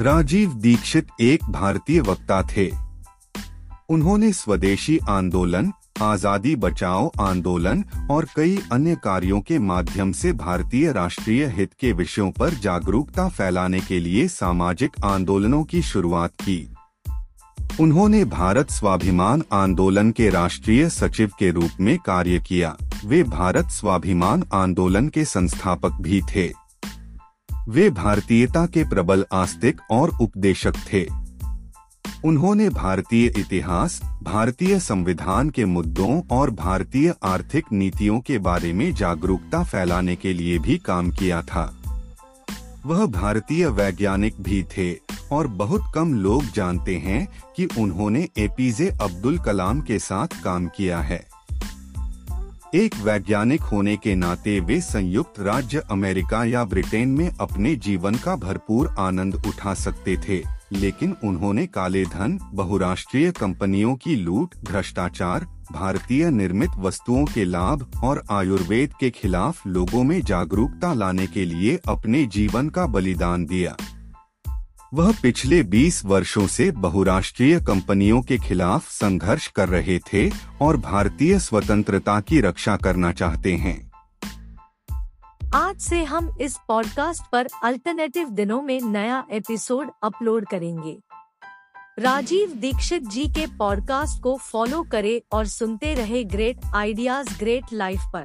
राजीव दीक्षित एक भारतीय वक्ता थे। उन्होंने स्वदेशी आंदोलन, आजादी बचाओ आंदोलन और कई अन्य कार्यों के माध्यम से भारतीय राष्ट्रीय हित के विषयों पर जागरूकता फैलाने के लिए सामाजिक आंदोलनों की शुरुआत की। उन्होंने भारत स्वाभिमान आंदोलन के राष्ट्रीय सचिव के रूप में कार्य किया। वे भारत स्वाभिमान आंदोलन के संस्थापक भी थे। वे भारतीयता के प्रबल आस्तिक और उपदेशक थे। उन्होंने भारतीय इतिहास, भारतीय संविधान के मुद्दों और भारतीय आर्थिक नीतियों के बारे में जागरूकता फैलाने के लिए भी काम किया था। वह भारतीय वैज्ञानिक भी थे और बहुत कम लोग जानते हैं कि उन्होंने एपीजे अब्दुल कलाम के साथ काम किया है। एक वैज्ञानिक होने के नाते वे संयुक्त राज्य अमेरिका या ब्रिटेन में अपने जीवन का भरपूर आनंद उठा सकते थे, लेकिन उन्होंने काले धन, बहुराष्ट्रीय कंपनियों की लूट, भ्रष्टाचार, भारतीय निर्मित वस्तुओं के लाभ और आयुर्वेद के खिलाफ लोगों में जागरूकता लाने के लिए अपने जीवन का बलिदान दिया। वह पिछले 20 वर्षों से बहुराष्ट्रीय कंपनियों के खिलाफ संघर्ष कर रहे थे और भारतीय स्वतंत्रता की रक्षा करना चाहते हैं। आज से हम इस पॉडकास्ट पर अल्टरनेटिव दिनों में नया एपिसोड अपलोड करेंगे। राजीव दीक्षित जी के पॉडकास्ट को फॉलो करें और सुनते रहे ग्रेट आइडियाज ग्रेट लाइफ पर।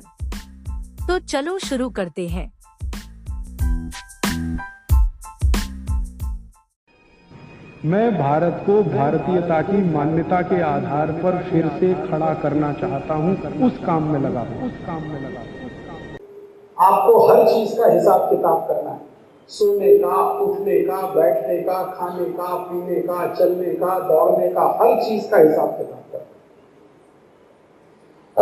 तो चलो शुरू करते हैं। मैं भारत को भारतीयता की मान्यता के आधार पर फिर से खड़ा करना चाहता हूँ। उस काम में लगा हूँ। आपको हर चीज का हिसाब किताब करना है। सोने का, उठने का, बैठने का, खाने का, पीने का, चलने का, दौड़ने का, हर चीज का हिसाब किताब करना।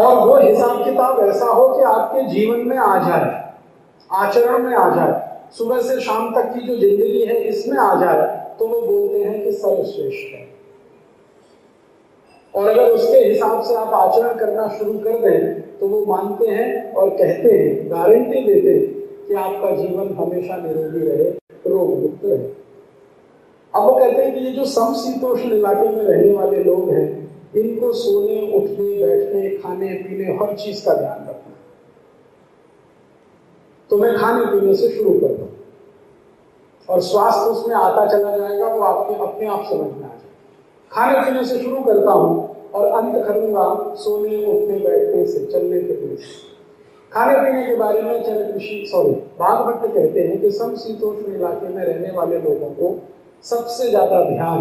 और वो हिसाब किताब ऐसा हो कि आपके जीवन में आ जाए, आचरण में आ जाए, सुबह से शाम तक की जो जिंदगी है इसमें आ जाए, तो वो बोलते हैं कि सर्वश्रेष्ठ है। और अगर उसके हिसाब से आप आचरण करना शुरू कर दें तो वो मानते हैं और कहते हैं, गारंटी देते हैं कि आपका जीवन हमेशा निरोगी रहे, रोग मुक्त रहे। अब वो कहते हैं कि ये जो समशीतोष्ण इलाके में रहने वाले लोग हैं, इनको सोने, उठने, बैठने, खाने पीने, हर चीज का ध्यान रखना। तो मैं खाने पीने से शुरू करता हूँ और स्वास्थ्य उसमें आता चला जाएगा, वो आपके अपने आप समझ में आ जाएगा। खाने पीने से शुरू करता हूँ और अंत करूंगा सोने, उठने, बैठने से, चलने फिरने से। खाने पीने के बारे में भागवत कहते हैं कि समशीतोष्ण इलाके में रहने वाले लोगों को सबसे ज्यादा ध्यान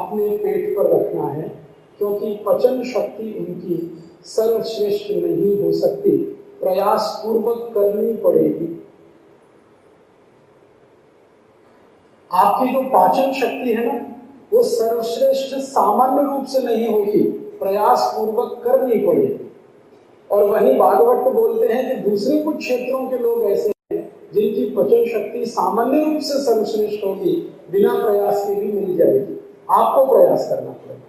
अपने पेट पर रखना है, क्योंकि पचन शक्ति उनकी सर्वश्रेष्ठ नहीं हो सकती, प्रयास पूर्वक करनी पड़ेगी। आपकी जो पाचन शक्ति है ना, वो सर्वश्रेष्ठ सामान्य रूप से नहीं होगी, प्रयास पूर्वक करनी पड़ेगी। और वहीं भागवत बोलते हैं कि दूसरे कुछ क्षेत्रों के लोग ऐसे हैं जिनकी पचन शक्ति सामान्य रूप से सर्वश्रेष्ठ होगी, बिना प्रयास के भी मिल जाएगी। आपको प्रयास करना पड़ेगा।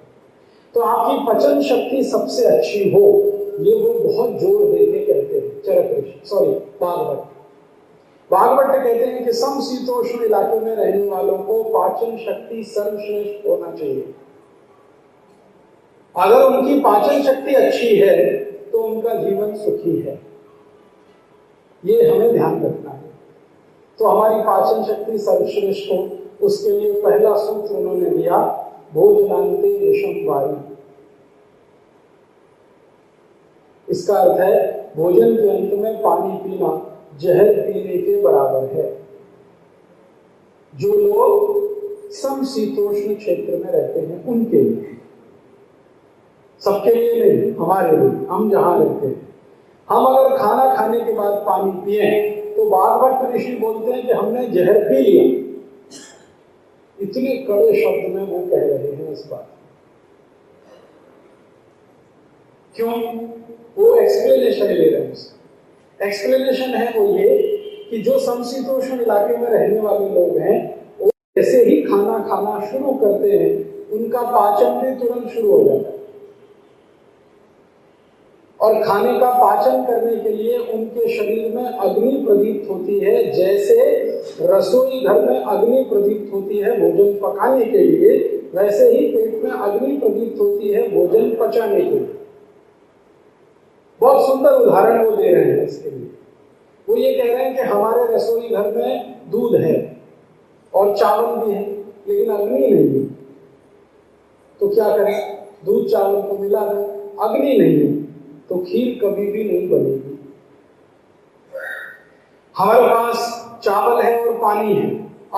तो आपकी पचन शक्ति सबसे अच्छी हो, ये वो बहुत जोर देके कहते हैं भागवत। भागवत कहते हैं कि समशीतोष्ण इलाके में रहने वालों को पाचन शक्ति सर्वश्रेष्ठ होना चाहिए। अगर उनकी पाचन शक्ति अच्छी है तो उनका जीवन सुखी है, ये हमें ध्यान रखना है। तो हमारी पाचन शक्ति सर्वश्रेष्ठ हो, उसके लिए पहला सूत्र उन्होंने दिया, भोजनांते विषम वायु। इसका अर्थ है भोजन के अंत में पानी पीना जहर पीने के बराबर है। जो लोग समशीतोष्ण क्षेत्र में रहते हैं उनके लिए, सबके लिए नहीं, हमारे लिए, हम जहाँ रहते हैं। हम अगर खाना खाने के बाद पानी पिए तो वाग्भट ऋषि बोलते हैं कि हमने जहर पी लिया। इतने कड़े शब्द में वो कह रहे हैं इस बात। क्यों? वो एक्सप्लेनेशन ले रहे हैं। एक्सप्लेनेशन है वो ये कि जो समशीतोष्ण इलाके में रहने वाले लोग हैं, वो जैसे ही खाना खाना शुरू करते हैं उनका पाचन भी तुरंत शुरू हो जाता है और खाने का पाचन करने के लिए उनके शरीर में अग्नि प्रदीप्त होती है, जैसे रसोई घर में अग्नि प्रदीप्त होती है भोजन पकाने के लिए, वैसे ही पेट में अग्नि प्रदीप्त होती है भोजन पचाने के लिए। बहुत सुंदर उदाहरण वो दे रहे हैं इसके लिए। वो ये कह रहे हैं कि हमारे रसोई घर में दूध है और चावल भी है, लेकिन अग्नि नहीं है, तो क्या करें? दूध चावल को मिला है, अग्नि नहीं है तो खीर कभी भी नहीं बनेगी। हमारे पास चावल है और पानी है,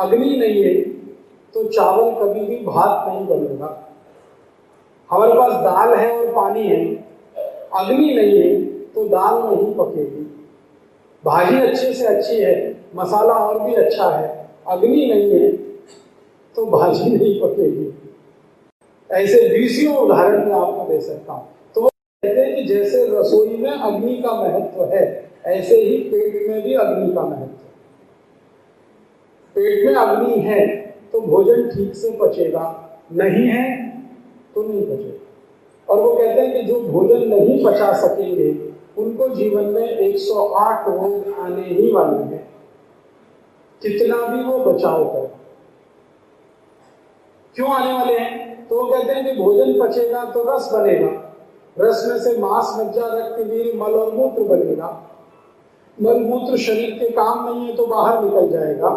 अग्नि नहीं है तो चावल कभी भी भात नहीं बनेगा। हमारे पास दाल है और पानी है, अग्नि नहीं है तो दाल नहीं पकेगी। भाजी अच्छे से अच्छी है, मसाला और भी अच्छा है, अग्नि नहीं है तो भाजी नहीं पकेगी। ऐसे बीसियों उदाहरण में आपको दे सकता हूँ। तो वो कहते हैं कि जैसे रसोई में अग्नि का महत्व है, ऐसे ही पेट में भी अग्नि का महत्व है। पेट में अग्नि है तो भोजन ठीक से पचेगा, नहीं है तो नहीं पचेगा। और वो कहते हैं कि जो भोजन नहीं पचा सकेंगे उनको जीवन में 108 रोग आने ही वाले हैं, कितना भी वो बचाव कर। क्यों आने वाले हैं? तो वो कहते हैं कि भोजन पचेगा तो रस बनेगा, रस में से मांस, मज्जा, रक्त, वीर, मल और मूत्र बनेगा। मल मूत्र शरीर के काम नहीं है तो बाहर निकल जाएगा।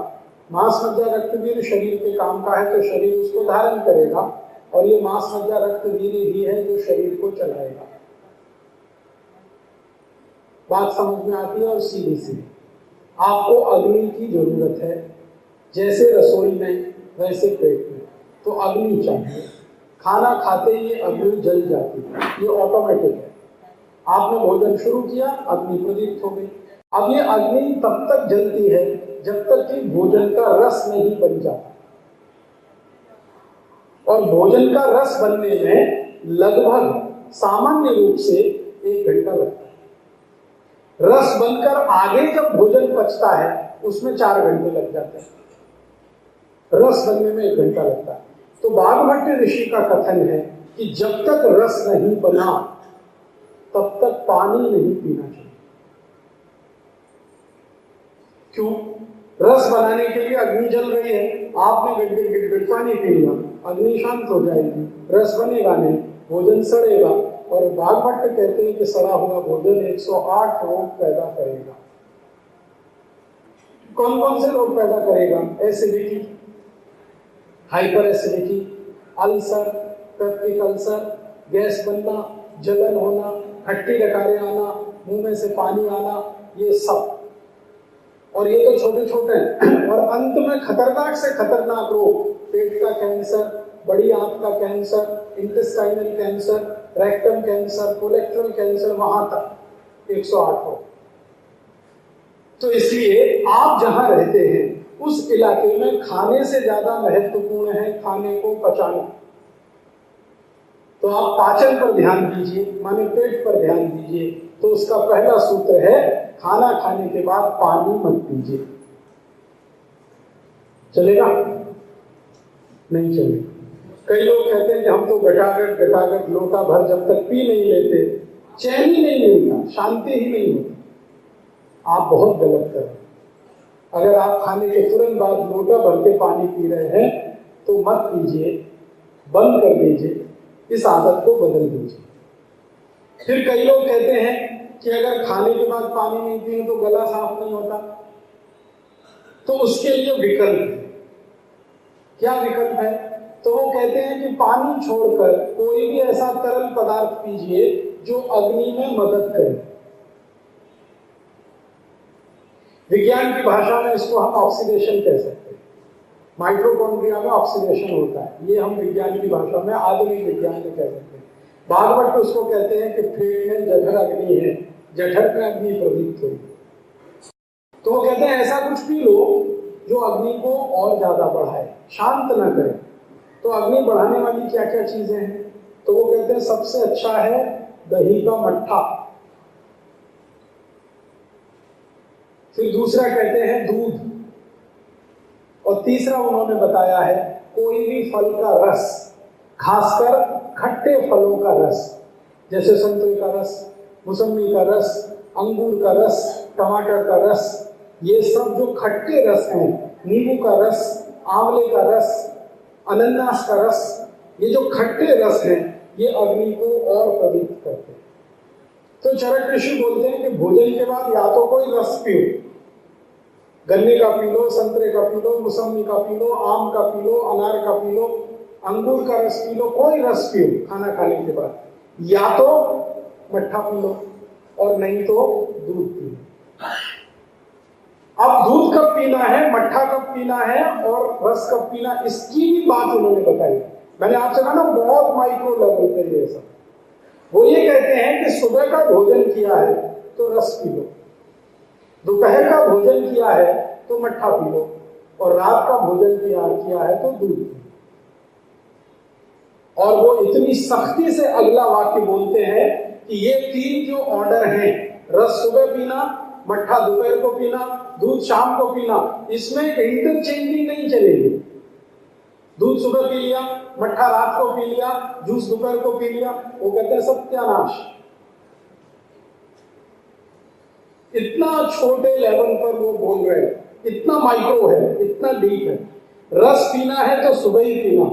मांस, मज्जा, रक्त, वीर शरीर के काम का है तो शरीर उसको धारण करेगा, और ये मांस, मज्जा, रक्त, वीर ही है जो शरीर को चलाएगा। बात समझ में आती है? और सीधी सी, आपको अग्नि की जरूरत है, जैसे रसोई में वैसे पेट में, तो अग्नि चाहिए। खाना खाते ही अग्नि जल जाती है, ये ऑटोमेटिक है। आपने भोजन शुरू किया, अग्नि प्रदीप्त हो गई। अब ये अग्नि तब तक जलती है जब तक कि भोजन का रस नहीं बन जाता, और भोजन का रस बनने में लगभग सामान्य रूप से 1 घंटा लगता है। रस बनकर आगे जब भोजन पचता है उसमें 4 घंटे लग जाते हैं। रस बनने में 1 घंटा लगता है। तो वाग्भट ऋषि का कथन है कि जब तक रस नहीं बना तब तक पानी नहीं पीना चाहिए। क्यों? रस बनाने के लिए अग्नि जल रही है, आपने गड़गड़ गड़गड़ पानी पी लिया, अग्नि शांत हो जाएगी, रस बनेगा नहीं, भोजन सड़ेगा। और भागवत कहते हैं कि सड़ा हुआ भोजन 108 रोग पैदा करेगा। कौन कौन से रोग पैदा करेगा? Acidity, hyper acidity, ulcer, peptic ulcer, gas बनना, जलन होना, खट्टी डकारें आना, मुंह में से पानी आना, ये सब। और ये तो छोटे छोटे हैं, और अंत में खतरनाक से खतरनाक रोग, पेट का कैंसर, बड़ी आंत का cancer, intestinal cancer, rectum cancer, colorectal cancer, वहां तक 108 हो। तो इसलिए आप जहां रहते हैं उस इलाके में खाने से ज्यादा महत्वपूर्ण है खाने को पचाना। तो आप पाचन पर ध्यान दीजिए, माने पेट पर ध्यान दीजिए। तो उसका पहला सूत्र है खाना खाने के बाद पानी मत पीजिए। चलेगा? नहीं चलेगा। कई लोग कहते हैं कि हम तो गटागट लोटा भर जब तक पी नहीं लेते चैन ही नहीं मिलता, शांति ही नहीं होती। आप बहुत गलत कर रहे हैं। अगर आप खाने के तुरंत बाद लोटा भर के पानी पी रहे हैं तो मत पीजिए, बंद कर दीजिए, इस आदत को बदल दीजिए। फिर कई लोग कहते हैं कि अगर खाने के बाद पानी नहीं पिए तो गला साफ नहीं होता। तो उसके लिए विकल्प है। क्या विकल्प है? तो वो कहते हैं कि पानी छोड़कर कोई भी ऐसा तरल पदार्थ पीजिए जो अग्नि में मदद करे। विज्ञान की भाषा में इसको हम ऑक्सीडेशन कह सकते हैं। माइटोकॉन्ड्रिया में ऑक्सीडेशन होता है, ये हम विज्ञान की भाषा में, आधुनिक विज्ञान में कह सकते हैं। भागवत उसको कहते हैं कि पेट में जठर अग्नि है, जठर में अग्नि प्रदीप्त होगी। तो वो कहते हैं ऐसा कुछ पी लो जो अग्नि को और ज्यादा बढ़ाए, शांत न करे। तो अग्नि बढ़ाने वाली क्या क्या चीजें हैं? तो वो कहते हैं सबसे अच्छा है दही का मट्ठा। फिर दूसरा कहते हैं दूध, और तीसरा उन्होंने बताया है कोई भी फल का रस, खासकर खट्टे फलों का रस, जैसे संतरे का रस, मौसमी का रस, अंगूर का रस, टमाटर का रस, ये सब जो खट्टे रस हैं, नींबू का रस, आंवले का रस, अनन्नास का रस, ये जो खट्टे रस हैं ये अग्नि को और पवित्र करते हैं। तो चरक ऋषि बोलते हैं कि भोजन के बाद या तो कोई रस पियो, गन्ने का पी लो, संतरे का पी लो, मौसमी का पी लो, आम का पी लो, अनार का पी लो, अंगूर का रस पी लो, कोई रस पियो खाना खाने के बाद, या तो मट्ठा पी लो और नहीं तो दूध पी लो। अब दूध कब पीना है, मट्ठा कब पीना है और रस कब पीना, इसकी भी बात उन्होंने बताई। मैंने आपसे कहा ना बहुत माइक्रो लेवल पे ये सब। वो ये कहते हैं कि सुबह का भोजन किया है तो रस पी लो, दोपहर का भोजन किया है तो मट्ठा पी लो और रात का भोजन किया है तो दूध पी लो। और वो इतनी सख्ती से अगला वाक्य बोलते हैं कि ये तीन जो ऑर्डर हैं, रस सुबह पीना, मट्ठा दोपहर को पीना, दूध शाम को पीना, इसमें इंटरचेंजिंग नहीं चलेगी। दूध सुबह पी लिया, मट्ठा रात को पी लिया, जूस दोपहर को पी लिया, वो कहते हैं सत्यानाश। इतना छोटे लेवल पर वो बोल रहे हैं, इतना माइक्रो है, इतना डीप है। रस पीना है तो सुबह ही पीना,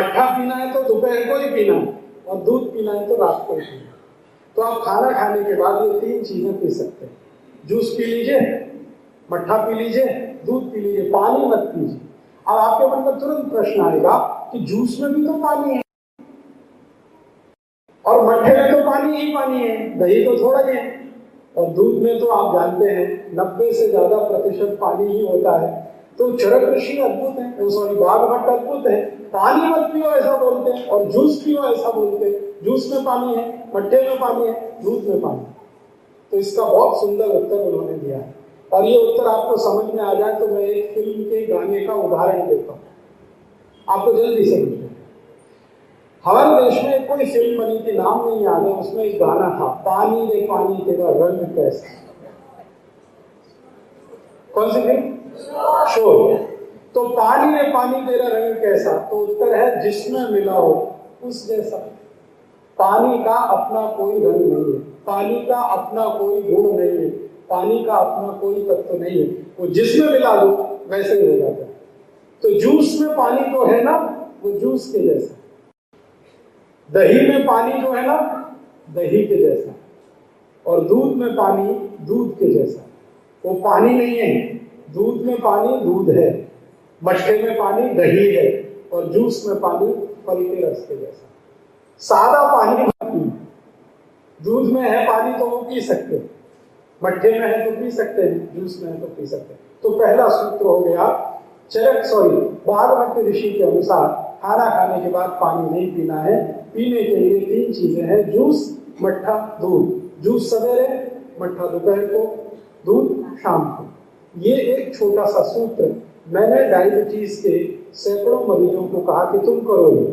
मट्ठा पीना है तो दोपहर को ही पीना और दूध पीना है तो रात को ही पीना। तो आप खाना खाने के बाद ये तीन चीजें पी सकते हैं, जूस पी लीजिए, मट्ठा पी लीजिए, दूध पी लीजिए, पानी मत पीजिए। अब आपके मन में तुरंत प्रश्न आएगा कि जूस में भी तो पानी है और मट्ठे में तो पानी ही पानी है, दही तो थोड़ा ही है और दूध में तो आप जानते हैं 90% से ज्यादा पानी ही होता है। तो चरक ऋषि अद्भुत है, वाग्भट अद्भुत है, पानी मत पियो ऐसा बोलते हैं और जूस पियो ऐसा बोलते हैं, जूस में पानी है, मट्ठे में पानी है, दूध में पानी। तो इसका बहुत सुंदर उत्तर उन्होंने दिया है और ये उत्तर आपको समझ में आ जाए तो मैं एक फिल्म के गाने का उदाहरण देता हूँ, आपको जल्दी समझ में। हमारे देश में कोई फिल्म बनी थी, नाम नहीं याद है, उसमें एक गाना था, पानी रे पानी तेरा रंग कैसा। कौन सी फिल्म? शोर। तो पानी रे पानी तेरा रंग कैसा, तो उत्तर है जिसमें मिला हो उस जैसा। पानी का अपना कोई रंग नहीं है, पानी का अपना कोई गुण नहीं है, पानी का अपना कोई तत्व नहीं है, वो जिसमें मिला दो वैसे ही हो जाता है। तो जूस में पानी तो है ना, वो जूस के जैसा, दही में पानी जो है ना, दही के जैसा, और दूध में पानी दूध के जैसा। वो पानी नहीं है, दूध में पानी दूध है, मट्ठे में पानी दही है और जूस में पानी फल के रस के जैसा। सादा पानी मत पी, दूध में है पानी तो वो पी सकते हैं, मट्ठे में है तो पी सकते हैं, जूस में है तो पी सकते हैं। तो पहला सूत्र हो गया भागवत ऋषि के अनुसार खाना खाने के बाद पानी नहीं पीना है। पीने के लिए तीन चीजें हैं, जूस, मट्ठा, दूध। जूस सवेरे, मट्ठा दोपहर को, दूध शाम को। ये एक छोटा सा सूत्र मैंने डायबिटीज के सैकड़ों मरीजों को कहा कि तुम करोगे।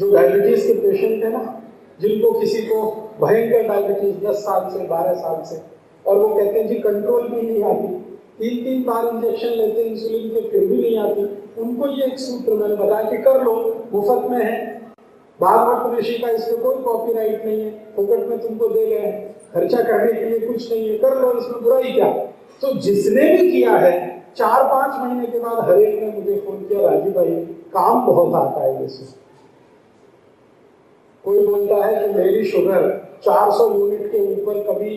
जो डायबिटीज के पेशेंट है ना, जिनको किसी को भयंकर डायबिटीज 10 साल से 12 साल से, और वो कहते हैं जी कंट्रोल भी नहीं आती, 3-3 बार इंजेक्शन लेते हैं इंसुलिन के फिर भी नहीं आती, उनको ये एक सूत्र मैंने बताया कि कर लो, मुफ्त में है। भागवत ऋषि का इसमें कोई कॉपीराइट नहीं है, फोकट में तुमको दे गए, खर्चा करने के लिए कुछ नहीं है, कर लो, इसमें बुरा ही क्या। तो जिसने भी किया है 4-5 महीने के बाद हर एक ने मुझे फोन किया, राजीव भाई काम बहुत आता है। जैसे कोई बोलता है कि मेरी शुगर 400 यूनिट के ऊपर कभी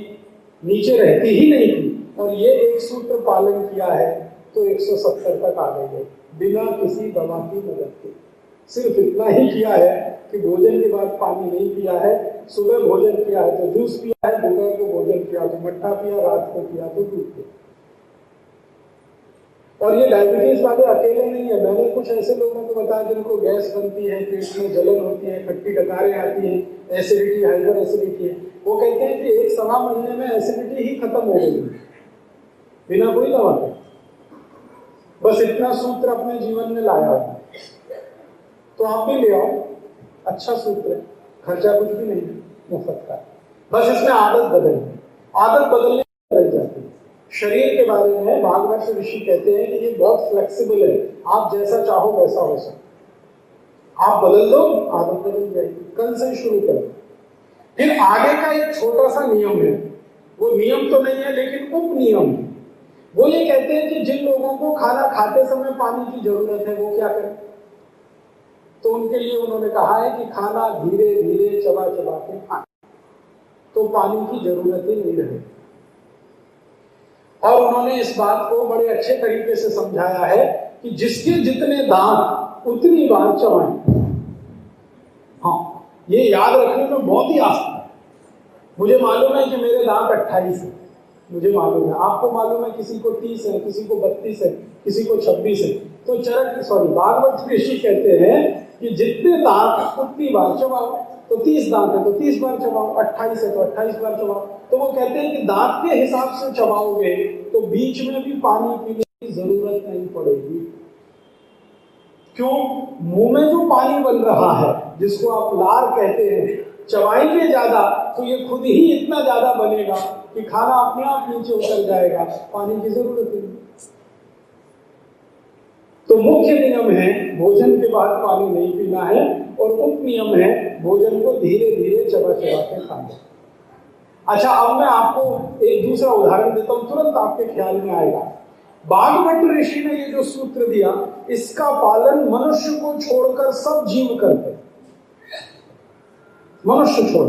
नीचे रहती ही नहीं थी और ये एक सूत्र पालन किया है तो 170 तक आ गई है बिना किसी दवा की मदद के। सिर्फ इतना ही किया है कि भोजन के बाद पानी नहीं पिया है, सुबह भोजन किया है तो जूस पिया है, दोपहर को भोजन किया तो मट्ठा पिया, रात को पिया तो दूध पिया। और ये डायबिटीज वाले अकेले नहीं है, मैंने कुछ ऐसे लोगों को बताया जिनको गैस बनती है, पेट में जलन होती है, खट्टी डकारें आती हैं, एसिडिटी, हाइपर एसिडिटी है, वो कहते हैं कि 1-सवा महीने में एसिडिटी ही खत्म हो गई बिना कोई दवा के। बस इतना सूत्र अपने जीवन में लाया है तो आप भी ले आओ, अच्छा सूत्र है, खर्चा कुछ भी नहीं, मुफ्त का। बस इसमें आदत बदलने बदल जाती है। शरीर के बारे में भागवत ऋषि कहते हैं कि ये बहुत फ्लेक्सिबल है, आप जैसा चाहो वैसा हो सकता, आप बदल दो आदत बदल जाएगी। कल से शुरू करें। फिर आगे का एक छोटा सा नियम है, वो नियम तो नहीं है लेकिन उप नियम है। वो ये कहते हैं कि जिन लोगों को खाना खाते समय पानी की जरूरत है वो क्या करें, तो उनके लिए उन्होंने कहा है कि खाना धीरे धीरे चबा चबा के खाएं, तो पानी की जरूरत ही नहीं रहे। और उन्होंने इस बात को बड़े अच्छे तरीके से समझाया है कि जिसके जितने दांत उतनी बार चबाएं। हाँ, ये याद रखने में बहुत ही आसान है। मुझे मालूम है कि मेरे दांत 28 है, मुझे मालूम है, आपको मालूम है, किसी को 30 है, किसी को 32 है, किसी को 26 है। तो चरक सॉरी भागवत ऋषि कहते हैं कि जितने दांत उतनी बार चबाओ, तो 30 दांत है तो 30 बार चबाओ, 28 है तो 28 बार चबाओ। तो वो कहते हैं कि दांत के हिसाब से चबाओगे तो बीच में भी पानी पीने की जरूरत नहीं पड़ेगी। क्यों? मुंह में जो पानी बन रहा है जिसको आप लार कहते हैं, चबाएंगे ज्यादा तो ये खुद ही इतना ज्यादा बनेगा कि खाना अपने आप नीचे उतर जाएगा, पानी की जरूरत नहीं। तो मुख्य नियम है भोजन के बाद पानी नहीं पीना है, और उप नियम है भोजन को धीरे धीरे चबा चबा के खाना। अच्छा, अब मैं आपको एक दूसरा उदाहरण देता हूँ, तुरंत आपके ख्याल में आएगा। वाग्भट ऋषि ने ये जो सूत्र दिया, इसका पालन मनुष्य को छोड़कर सब जीव करते। मनुष्य छोड़,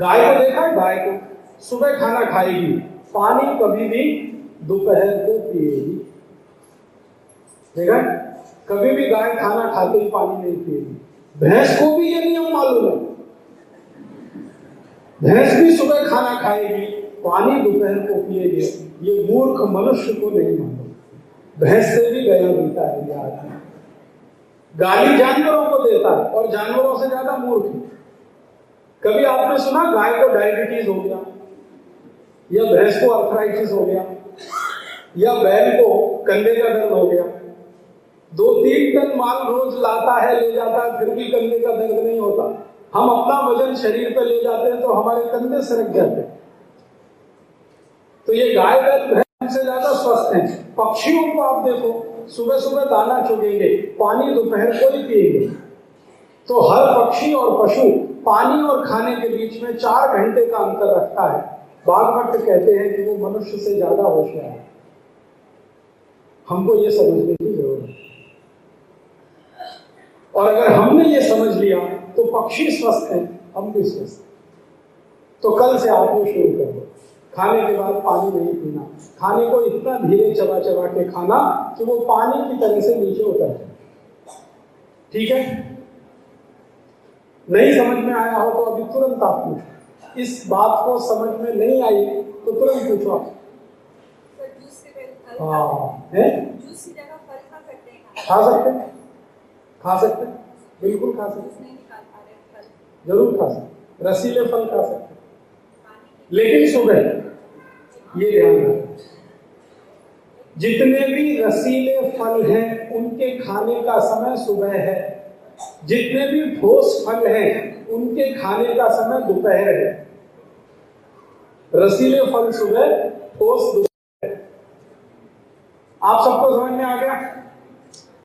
गाय को देखा, गाय को सुबह खाना खाएगी, पानी कभी भी दोपहर को पिएगी। देखा, कभी भी गाय खाना खाते ही पानी नहीं पिएगी। भैंस को भी ये नियम मालूम है, भैंस भी सुबह खाना खाएगी, पानी दोपहर को पिएगी। ये मूर्ख मनुष्य को नहीं मालूम, भैंस से भी गया बीता है। याद, गाली जानवरों को देता है और जानवरों से ज्यादा मूर्ख है। कभी आपने सुना गाय को डायबिटीज हो गया, या भैंस को अर्थराइटिस हो गया, या बैल को कंधे का दर्द हो गया? 2-3 टन माल रोज लाता है, ले जाता है, फिर भी कंधे का दर्द नहीं होता। हम अपना वजन शरीर पर ले जाते हैं तो हमारे कंधे सरक जाते हैं। तो ये गाय बैल भैंस से ज्यादा स्वस्थ है। पक्षियों को आप देखो, सुबह सुबह दाना चुगेंगे, पानी दोपहर को ही पिएंगे। तो हर पक्षी और पशु पानी और खाने के बीच में 4 घंटे का अंतर रखता है। भागवत कहते हैं कि वो मनुष्य से ज्यादा होशियार है। हमको ये समझने की जरूरत है, और अगर हमने ये समझ लिया तो पक्षी स्वस्थ हैं, हम भी स्वस्थ। तो कल से आप ये शुरू कर दो, खाने के बाद पानी नहीं पीना, खाने को इतना धीरे चबा चबा के खाना कि वो पानी की तरह से नीचे उतर जाए। ठीक है, नहीं समझ में आया हो तो अभी तुरंत आप पूछो। इस बात को समझ में नहीं आई तो तुरंत पूछो आप। हाँ, खा सकते, बिल्कुल खा सकते, जरूर खा सकते, रसीले फल खा सकते, लेकिन सुबह। ये ध्यान रखना, जितने भी रसीले फल हैं उनके खाने का समय सुबह है, जितने भी ठोस फल हैं उनके खाने का समय दोपहर है। रसीले फल सुबह, ठोस दोपहर। आप सबको समझ में आ गया?